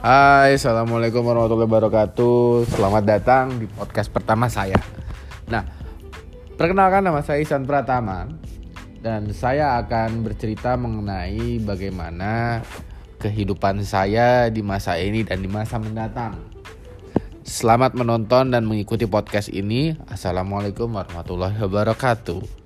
Hai, assalamualaikum warahmatullahi wabarakatuh. Selamat datang di podcast pertama saya. Nah, perkenalkan nama saya Isan Pratama dan saya akan bercerita mengenai bagaimana kehidupan saya di masa ini dan di masa mendatang. Selamat menonton dan mengikuti podcast ini. Assalamualaikum warahmatullahi wabarakatuh.